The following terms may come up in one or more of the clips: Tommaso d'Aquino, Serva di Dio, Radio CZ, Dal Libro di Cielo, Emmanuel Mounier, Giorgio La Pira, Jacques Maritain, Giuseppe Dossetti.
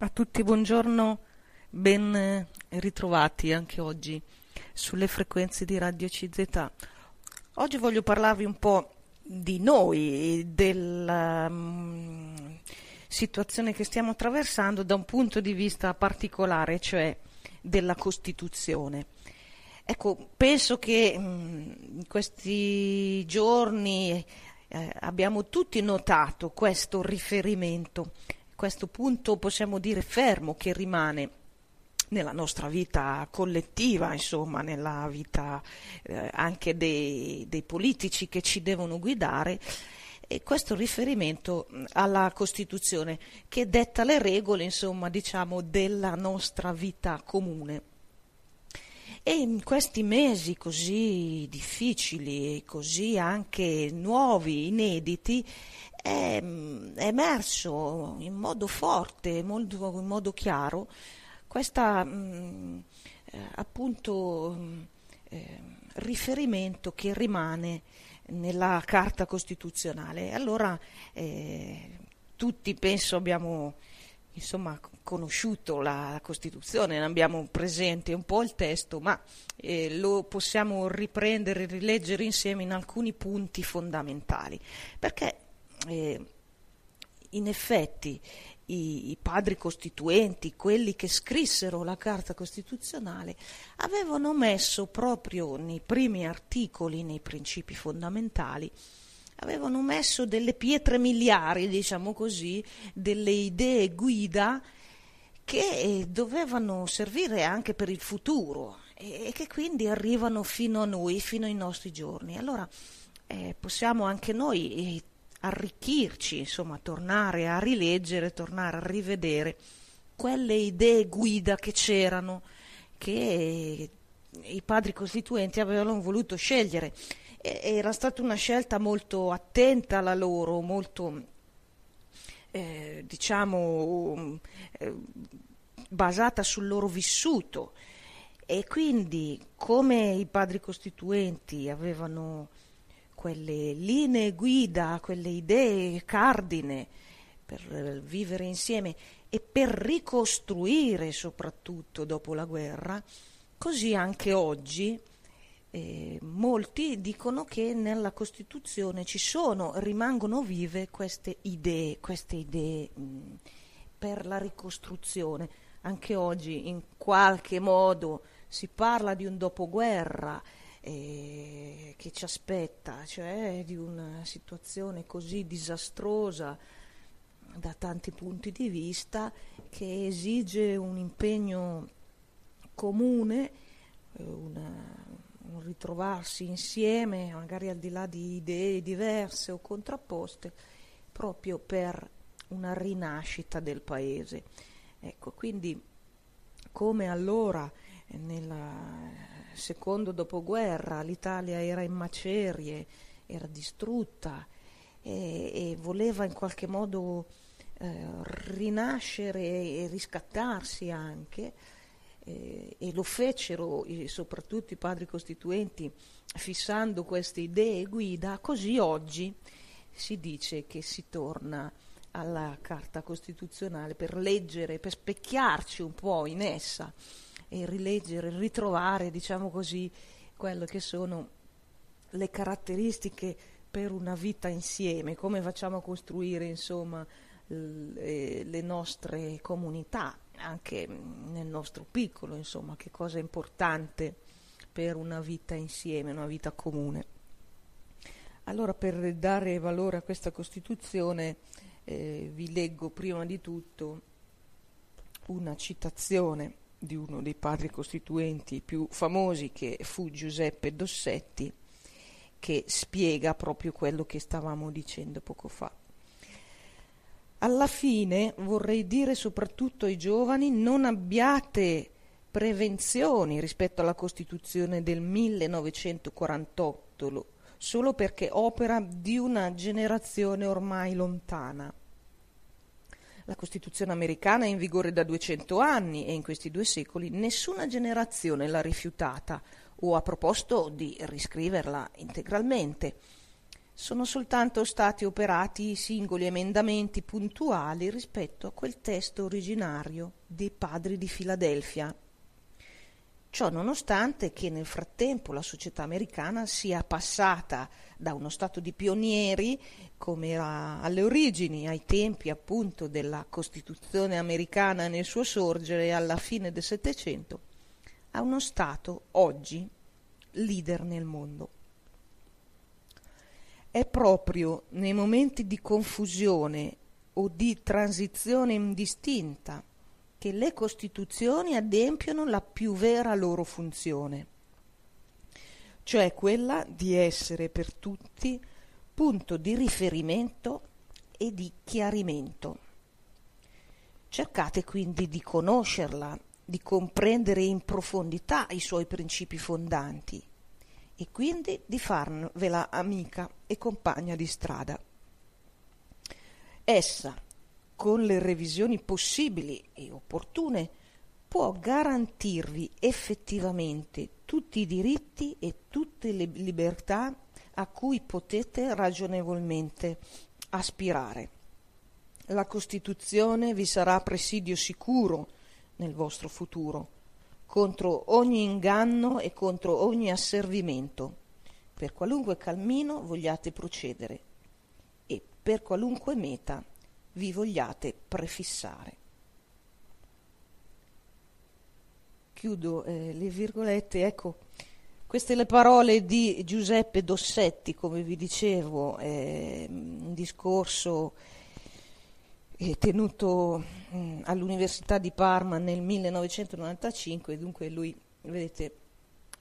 A tutti buongiorno, ben ritrovati anche oggi sulle frequenze di Radio CZ. Oggi voglio parlarvi un po' di noi, della situazione che stiamo attraversando da un punto di vista particolare, cioè della Costituzione. Ecco, penso che in questi giorni abbiamo tutti notato questo riferimento. Questo punto possiamo dire fermo che rimane nella nostra vita collettiva, insomma, nella vita anche dei politici che ci devono guidare, e questo riferimento alla Costituzione che detta le regole, insomma, diciamo, della nostra vita comune. E in questi mesi così difficili e così anche nuovi, inediti, è emerso in modo forte, in modo chiaro, questa riferimento che rimane nella Carta Costituzionale. Allora tutti, penso, abbiamo conosciuto la Costituzione, ne abbiamo presente un po' il testo, ma lo possiamo riprendere, rileggere insieme in alcuni punti fondamentali, perché in effetti i padri costituenti, quelli che scrissero la Carta Costituzionale, avevano messo proprio nei primi articoli, nei principi fondamentali, avevano messo delle pietre miliari, diciamo così, delle idee guida che dovevano servire anche per il futuro e che quindi arrivano fino a noi, fino ai nostri giorni. Allora possiamo anche noi arricchirci, insomma, tornare a rileggere, tornare a rivedere quelle idee guida che c'erano, che i padri costituenti avevano voluto scegliere. Era stata una scelta molto attenta la loro, molto basata sul loro vissuto, e quindi come i padri costituenti avevano quelle linee guida, quelle idee cardine per vivere insieme e per ricostruire soprattutto dopo la guerra, così anche oggi molti dicono che nella Costituzione rimangono vive queste idee per la ricostruzione. Anche oggi in qualche modo si parla di un dopoguerra che ci aspetta, cioè di una situazione così disastrosa da tanti punti di vista che esige un impegno comune, un ritrovarsi insieme, magari al di là di idee diverse o contrapposte, proprio per una rinascita del paese. Ecco, quindi come allora nella secondo dopoguerra l'Italia era in macerie, era distrutta e voleva in qualche modo rinascere e riscattarsi anche, e lo fecero soprattutto i padri costituenti fissando queste idee guida. Così oggi si dice che si torna alla Carta Costituzionale per leggere, per specchiarci un po' in essa e rileggere, ritrovare, diciamo così, quello che sono le caratteristiche per una vita insieme, come facciamo a costruire, insomma, le nostre comunità, anche nel nostro piccolo, insomma, che cosa è importante per una vita insieme, una vita comune. Allora, per dare valore a questa Costituzione, vi leggo prima di tutto una citazione di uno dei padri costituenti più famosi, che fu Giuseppe Dossetti, che spiega proprio quello che stavamo dicendo poco fa. Alla fine vorrei dire soprattutto ai giovani: non abbiate prevenzioni rispetto alla Costituzione del 1948 solo perché opera di una generazione ormai lontana. La Costituzione americana è in vigore da 200 anni e in questi 2 secoli nessuna generazione l'ha rifiutata o ha proposto di riscriverla integralmente. sono soltanto stati operati singoli emendamenti puntuali rispetto a quel testo originario dei padri di Filadelfia. Ciò nonostante che nel frattempo la società americana sia passata da uno stato di pionieri, come era alle origini, ai tempi appunto della Costituzione americana nel suo sorgere alla fine del Settecento, a uno stato oggi leader nel mondo. È proprio nei momenti di confusione o di transizione indistinta che le Costituzioni adempiono la più vera loro funzione, cioè quella di essere per tutti punto di riferimento e di chiarimento. Cercate quindi di conoscerla, di comprendere in profondità i suoi principi fondanti e quindi di farvela amica e compagna di strada. Essa, con le revisioni possibili e opportune, può garantirvi effettivamente tutti i diritti e tutte le libertà a cui potete ragionevolmente aspirare. La Costituzione vi sarà presidio sicuro nel vostro futuro, contro ogni inganno e contro ogni asservimento, per qualunque cammino vogliate procedere e per qualunque meta vi vogliate prefissare. Chiudo le virgolette. Ecco, queste le parole di Giuseppe Dossetti, come vi dicevo, un discorso tenuto all'Università di Parma nel 1995, e dunque lui, vedete,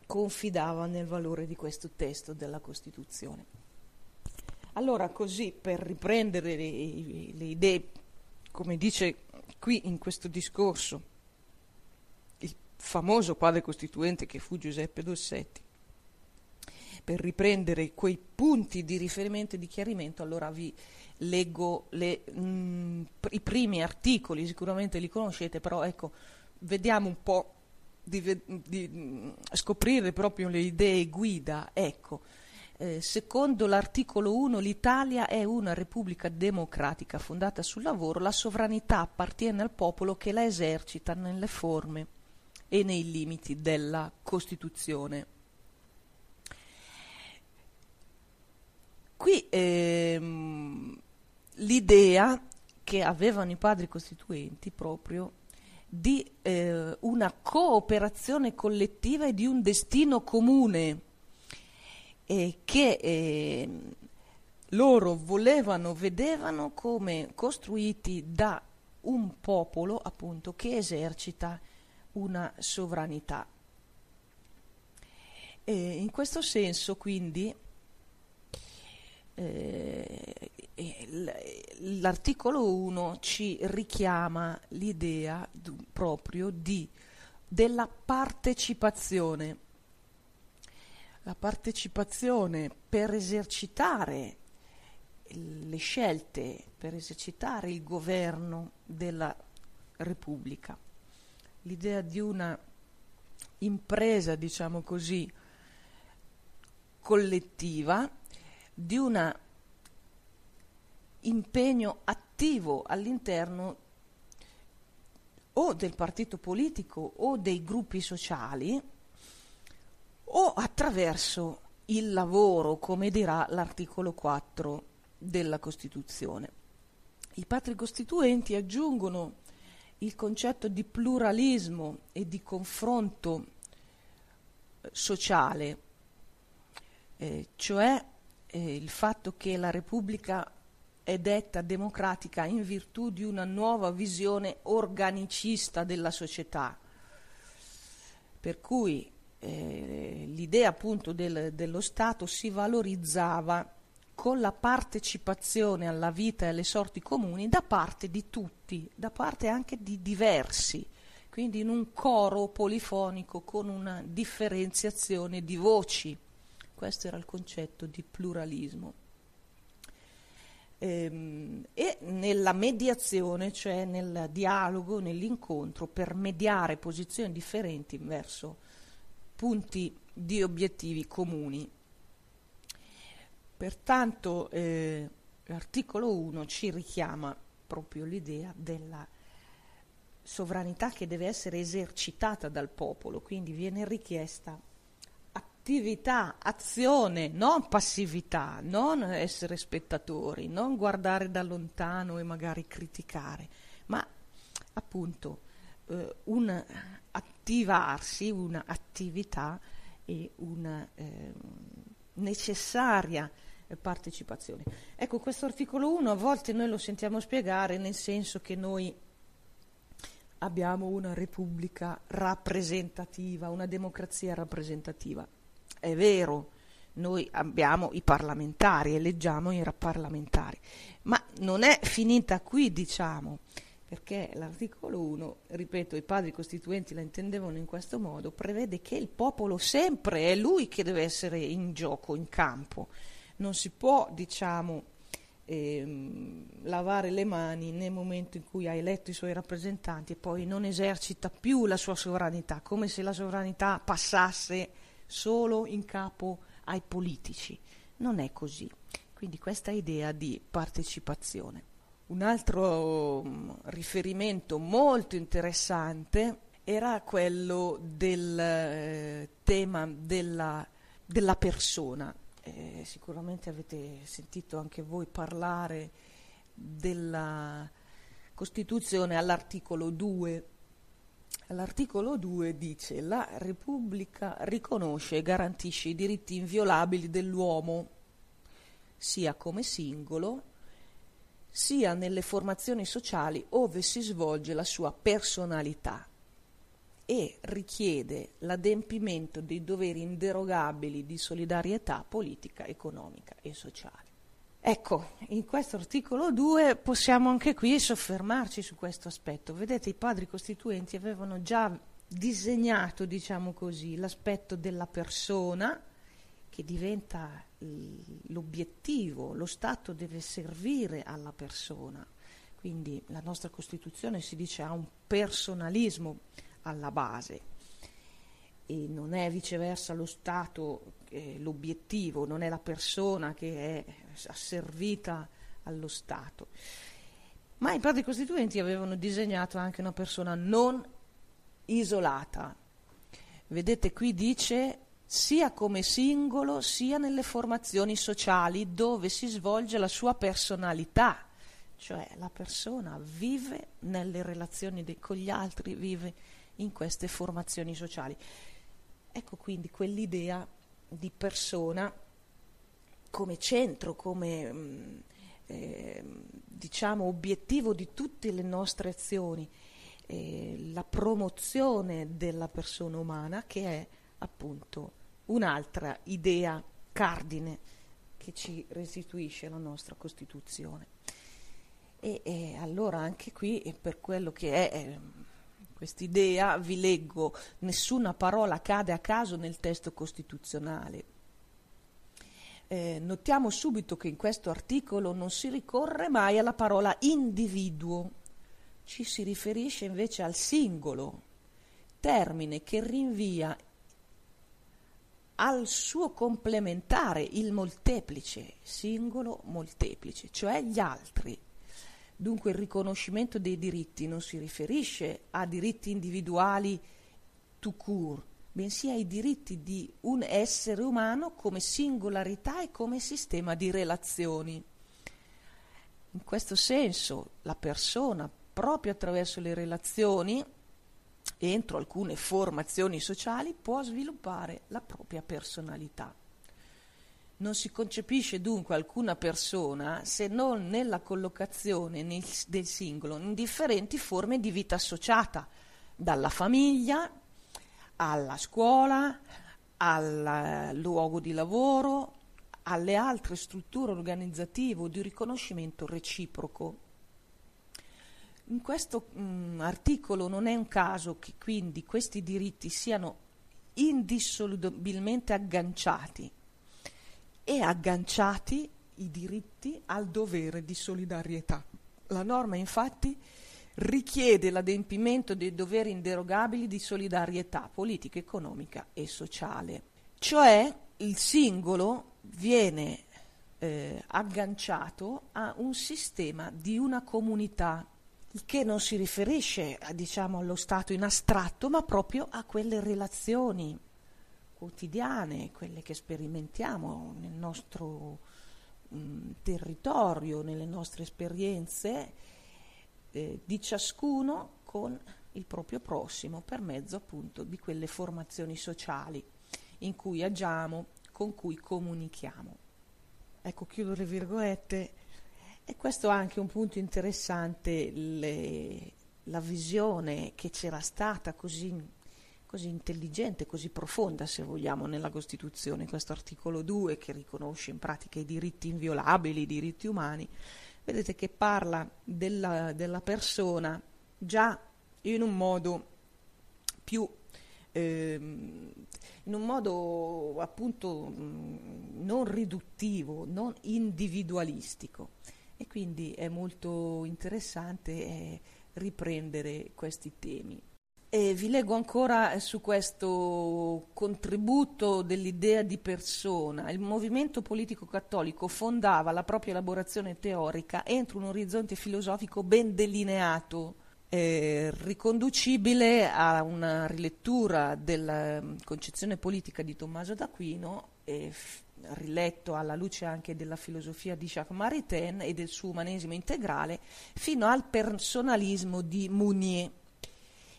confidava nel valore di questo testo della Costituzione. Allora, così, per riprendere le idee, come dice qui in questo discorso il famoso padre costituente che fu Giuseppe Dossetti, per riprendere quei punti di riferimento e di chiarimento, allora vi leggo i primi articoli, sicuramente li conoscete, però ecco, vediamo un po' di scoprire proprio le idee guida, ecco. Secondo l'articolo 1 l'Italia è una repubblica democratica fondata sul lavoro, la sovranità appartiene al popolo che la esercita nelle forme e nei limiti della Costituzione. Qui l'idea che avevano i padri costituenti proprio di una cooperazione collettiva e di un destino comune, che loro vedevano come costruiti da un popolo appunto che esercita una sovranità. E in questo senso quindi l'articolo 1 ci richiama l'idea proprio della partecipazione. La partecipazione per esercitare le scelte, per esercitare il governo della Repubblica. L'idea di una impresa, diciamo così, collettiva, di un impegno attivo all'interno o del partito politico o dei gruppi sociali, o attraverso il lavoro, come dirà l'articolo 4 della Costituzione. I padri costituenti aggiungono il concetto di pluralismo e di confronto sociale, cioè il fatto che la Repubblica è detta democratica in virtù di una nuova visione organicista della società, per cui l'idea appunto dello Stato si valorizzava con la partecipazione alla vita e alle sorti comuni da parte di tutti, da parte anche di diversi, quindi in un coro polifonico con una differenziazione di voci. Questo era il concetto di pluralismo. E nella mediazione, cioè nel dialogo, nell'incontro, per mediare posizioni differenti verso punti di obiettivi comuni. Pertanto l'articolo 1 ci richiama proprio l'idea della sovranità che deve essere esercitata dal popolo, quindi viene richiesta attività, azione, non passività, non essere spettatori, non guardare da lontano e magari criticare, ma appunto un attivarsi, un'attività e una necessaria partecipazione. Ecco, questo articolo 1 a volte noi lo sentiamo spiegare nel senso che noi abbiamo una repubblica rappresentativa, una democrazia rappresentativa. È vero, noi abbiamo i parlamentari, eleggiamo i parlamentari, ma non è finita qui, diciamo, perché l'articolo 1, ripeto, i padri costituenti la intendevano in questo modo, prevede che il popolo sempre è lui che deve essere in gioco, in campo. Non si può, diciamo, lavare le mani nel momento in cui ha eletto i suoi rappresentanti e poi non esercita più la sua sovranità, come se la sovranità passasse solo in capo ai politici. Non è così. Quindi questa idea di partecipazione. Un altro riferimento molto interessante era quello del tema della persona. Sicuramente avete sentito anche voi parlare della Costituzione all'articolo 2. L'articolo 2 dice: la Repubblica riconosce e garantisce i diritti inviolabili dell'uomo, sia come singolo, sia nelle formazioni sociali ove si svolge la sua personalità, e richiede l'adempimento dei doveri inderogabili di solidarietà politica, economica e sociale. Ecco, in questo articolo 2 possiamo anche qui soffermarci su questo aspetto. Vedete, i padri costituenti avevano già disegnato, diciamo così, l'aspetto della persona, che diventa l'obiettivo, lo Stato deve servire alla persona. Quindi la nostra Costituzione, si dice, ha un personalismo alla base e non è viceversa lo Stato l'obiettivo, non è la persona che è asservita allo Stato. Ma i padri costituenti avevano disegnato anche una persona non isolata. Vedete, qui dice sia come singolo, sia nelle formazioni sociali dove si svolge la sua personalità, cioè la persona vive nelle relazioni con gli altri, vive in queste formazioni sociali. Ecco quindi quell'idea di persona come centro, come diciamo obiettivo di tutte le nostre azioni, la promozione della persona umana, che è appunto un'altra idea cardine che ci restituisce la nostra Costituzione. E allora anche qui, per quello che è quest'idea, vi leggo: nessuna parola cade a caso nel testo costituzionale. Notiamo subito che in questo articolo non si ricorre mai alla parola individuo, ci si riferisce invece al singolo, termine che rinvia al suo complementare, il molteplice, singolo molteplice, cioè gli altri. Dunque il riconoscimento dei diritti non si riferisce a diritti individuali tout court, bensì ai diritti di un essere umano come singolarità e come sistema di relazioni. In questo senso la persona, proprio attraverso le relazioni, entro alcune formazioni sociali, può sviluppare la propria personalità. Non si concepisce dunque alcuna persona se non nella collocazione del singolo in differenti forme di vita associata, dalla famiglia alla scuola, al luogo di lavoro, alle altre strutture organizzative di riconoscimento reciproco. In questo articolo non è un caso che quindi questi diritti siano indissolubilmente agganciati, e agganciati i diritti al dovere di solidarietà. La norma infatti richiede l'adempimento dei doveri inderogabili di solidarietà politica, economica e sociale. Cioè il singolo viene agganciato a un sistema di una comunità che non si riferisce, diciamo, allo Stato in astratto, ma proprio a quelle relazioni quotidiane, quelle che sperimentiamo nel nostro territorio, nelle nostre esperienze di ciascuno con il proprio prossimo, per mezzo appunto di quelle formazioni sociali in cui agiamo, con cui comunichiamo. Ecco, chiudo le virgolette. E questo è anche un punto interessante, la visione che c'era stata così intelligente, così profonda, se vogliamo, nella Costituzione, questo articolo 2 che riconosce in pratica i diritti inviolabili, i diritti umani. Vedete che parla della persona già in un modo più in un modo appunto non riduttivo, non individualistico. E quindi è molto interessante riprendere questi temi. E vi leggo ancora su questo contributo dell'idea di persona. Il movimento politico cattolico fondava la propria elaborazione teorica entro un orizzonte filosofico ben delineato, riconducibile a una rilettura della concezione politica di Tommaso d'Aquino, riletto alla luce anche della filosofia di Jacques Maritain e del suo umanesimo integrale, fino al personalismo di Mounier.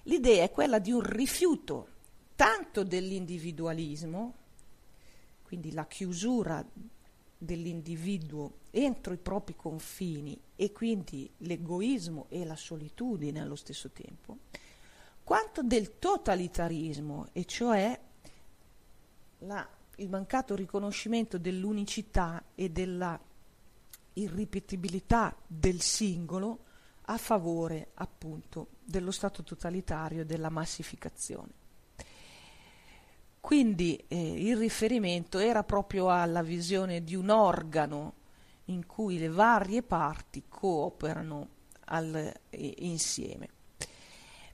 L'idea è quella di un rifiuto tanto dell'individualismo, quindi la chiusura dell'individuo entro i propri confini, e quindi l'egoismo e la solitudine allo stesso tempo, quanto del totalitarismo, e cioè il mancato riconoscimento dell'unicità e della irripetibilità del singolo, a favore appunto dello Stato totalitario e della massificazione. Quindi il riferimento era proprio alla visione di un organo in cui le varie parti cooperano insieme.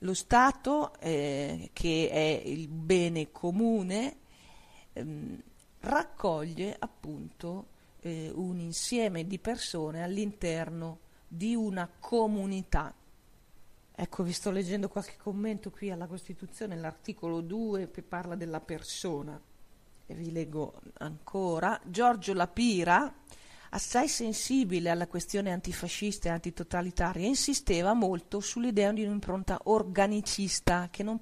Lo Stato, che è il bene comune, raccoglie appunto un insieme di persone all'interno di una comunità. Ecco, vi sto leggendo qualche commento qui alla Costituzione, l'articolo 2 che parla della persona. E vi leggo ancora. Giorgio La Pira, assai sensibile alla questione antifascista e antitotalitaria, insisteva molto sull'idea di un'impronta organicista che non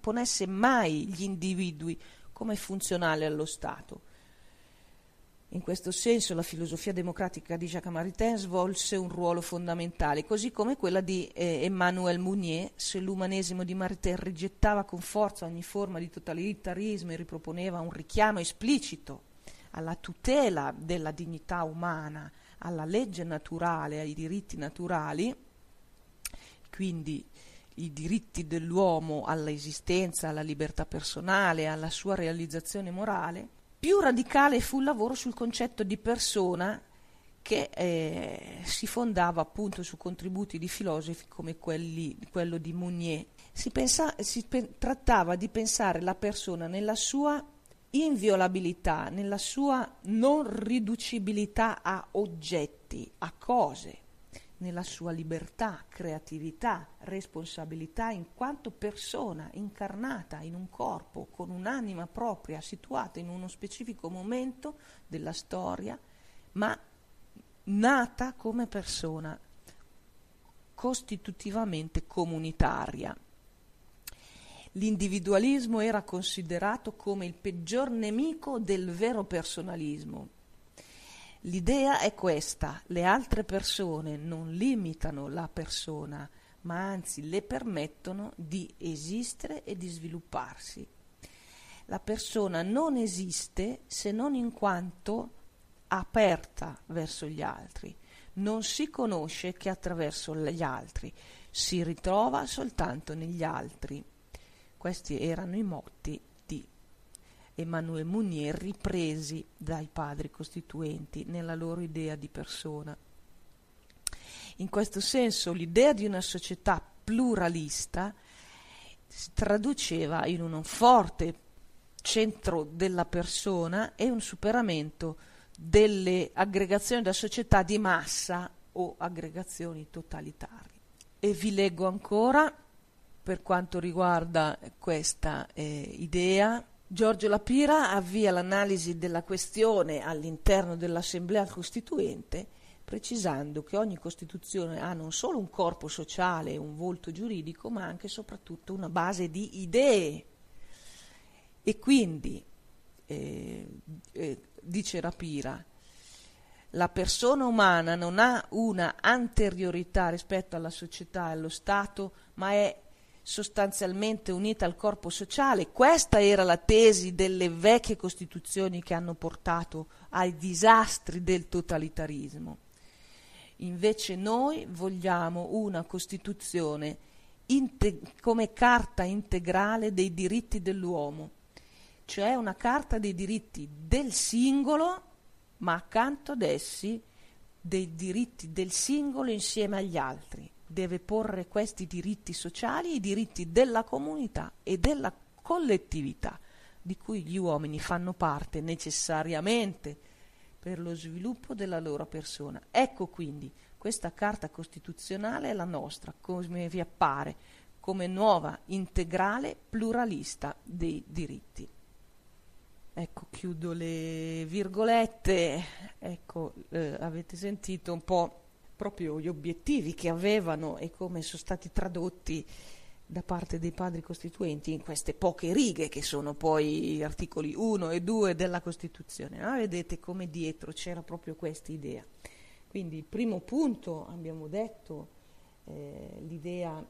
ponesse mai gli individui come funzionale allo Stato. In questo senso la filosofia democratica di Jacques Maritain svolse un ruolo fondamentale, così come quella di Emmanuel Mounier. Se l'umanesimo di Maritain rigettava con forza ogni forma di totalitarismo e riproponeva un richiamo esplicito alla tutela della dignità umana, alla legge naturale, ai diritti naturali, quindi i diritti dell'uomo all'esistenza, alla libertà personale, alla sua realizzazione morale, più radicale fu il lavoro sul concetto di persona, che si fondava appunto su contributi di filosofi come quello di Mounier. Si trattava di pensare la persona nella sua inviolabilità, nella sua non riducibilità a oggetti, a cose, nella sua libertà, creatività, responsabilità in quanto persona incarnata in un corpo con un'anima propria situata in uno specifico momento della storia, ma nata come persona costitutivamente comunitaria. L'individualismo era considerato come il peggior nemico del vero personalismo. L'idea è questa: le altre persone non limitano la persona, ma anzi le permettono di esistere e di svilupparsi. La persona non esiste se non in quanto aperta verso gli altri, non si conosce che attraverso gli altri, si ritrova soltanto negli altri. Questi erano i motti Emmanuel Mounier, ripresi dai padri costituenti nella loro idea di persona. In questo senso l'idea di una società pluralista si traduceva in un forte centro della persona e un superamento delle aggregazioni da società di massa o aggregazioni totalitarie. E vi leggo ancora, per quanto riguarda questa idea, Giorgio La Pira avvia l'analisi della questione all'interno dell'Assemblea Costituente, precisando che ogni Costituzione ha non solo un corpo sociale, un volto giuridico, ma anche e soprattutto una base di idee. E quindi, dice La Pira, la persona umana non ha una anteriorità rispetto alla società e allo Stato, ma è sostanzialmente unita al corpo sociale. Questa era la tesi delle vecchie costituzioni che hanno portato ai disastri del totalitarismo. Invece noi vogliamo una Costituzione come carta integrale dei diritti dell'uomo, cioè una carta dei diritti del singolo, ma accanto ad essi dei diritti del singolo insieme agli altri. Deve porre questi diritti sociali, i diritti della comunità e della collettività, di cui gli uomini fanno parte necessariamente per lo sviluppo della loro persona. Ecco quindi, questa carta costituzionale è la nostra, come vi appare, come nuova, integrale, pluralista dei diritti. Ecco, chiudo le virgolette, ecco, avete sentito un po' proprio gli obiettivi che avevano e come sono stati tradotti da parte dei padri costituenti in queste poche righe che sono poi gli articoli 1 e 2 della Costituzione. No? Vedete come dietro c'era proprio questa idea. Quindi il primo punto, abbiamo detto, l'idea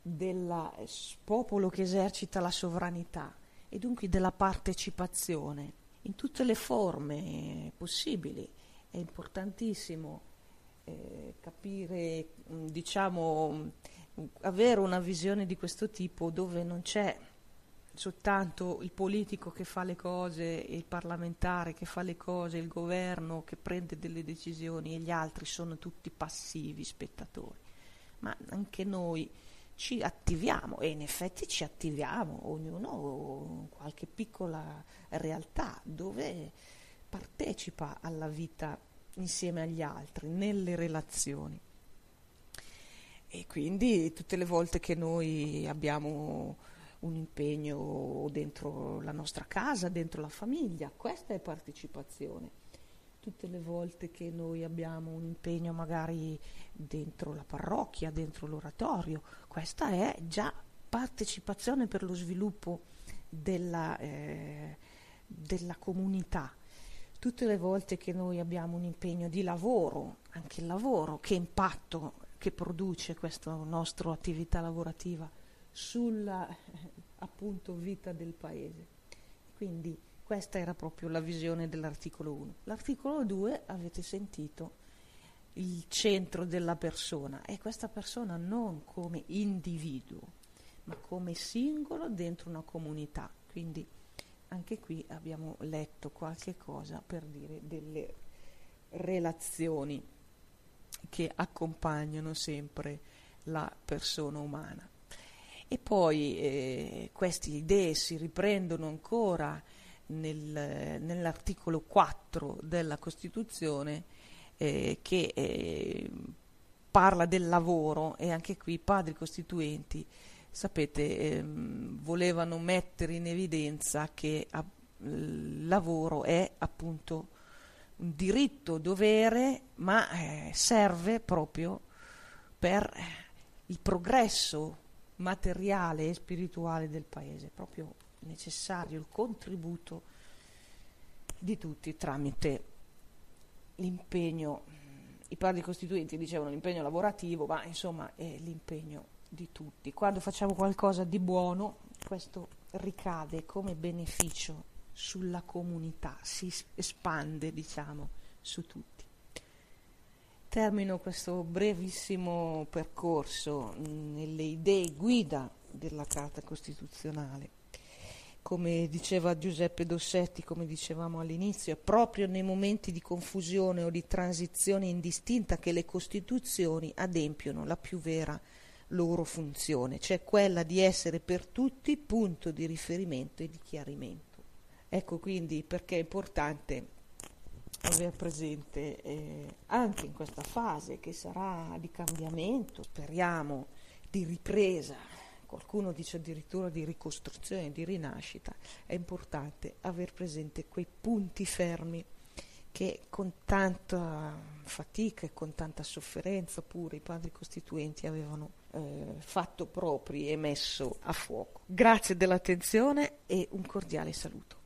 del popolo che esercita la sovranità, e dunque della partecipazione in tutte le forme possibili. È importantissimo capire, diciamo, avere una visione di questo tipo dove non c'è soltanto il politico che fa le cose, il parlamentare che fa le cose, il governo che prende delle decisioni e gli altri sono tutti passivi spettatori, ma anche noi ci attiviamo, e in effetti ci attiviamo, ognuno qualche piccola realtà dove partecipa alla vita insieme agli altri, nelle relazioni. E quindi tutte le volte che noi abbiamo un impegno dentro la nostra casa, dentro la famiglia, questa è partecipazione. Tutte le volte che noi abbiamo un impegno magari dentro la parrocchia, dentro l'oratorio, questa è già partecipazione per lo sviluppo della comunità. Tutte le volte che noi abbiamo un impegno di lavoro, anche il lavoro, che impatto che produce questa nostra attività lavorativa sulla appunto vita del paese. Quindi questa era proprio la visione dell'articolo 1. L'articolo 2, avete sentito, il centro della persona, e questa persona non come individuo, ma come singolo dentro una comunità. Quindi anche qui abbiamo letto qualche cosa per dire delle relazioni che accompagnano sempre la persona umana. E poi queste idee si riprendono ancora nell'articolo 4 della Costituzione che parla del lavoro, e anche qui i padri costituenti, sapete, volevano mettere in evidenza che il lavoro è appunto un diritto, dovere, ma serve proprio per il progresso materiale e spirituale del paese, proprio necessario il contributo di tutti tramite l'impegno. I padri costituenti dicevano l'impegno lavorativo, ma insomma è l'impegno di tutti. Quando facciamo qualcosa di buono, questo ricade come beneficio sulla comunità, si espande, diciamo, su tutti. Termino questo brevissimo percorso nelle idee guida della Carta Costituzionale. Come diceva Giuseppe Dossetti, come dicevamo all'inizio, è proprio nei momenti di confusione o di transizione indistinta che le Costituzioni adempiono la più vera loro funzione, cioè quella di essere per tutti punto di riferimento e di chiarimento. Ecco quindi perché è importante aver presente anche in questa fase che sarà di cambiamento, speriamo di ripresa, qualcuno dice addirittura di ricostruzione, di rinascita, è importante aver presente quei punti fermi che con tanta fatica e con tanta sofferenza pure i padri costituenti avevano fatto propri e messo a fuoco. Grazie dell'attenzione e un cordiale saluto.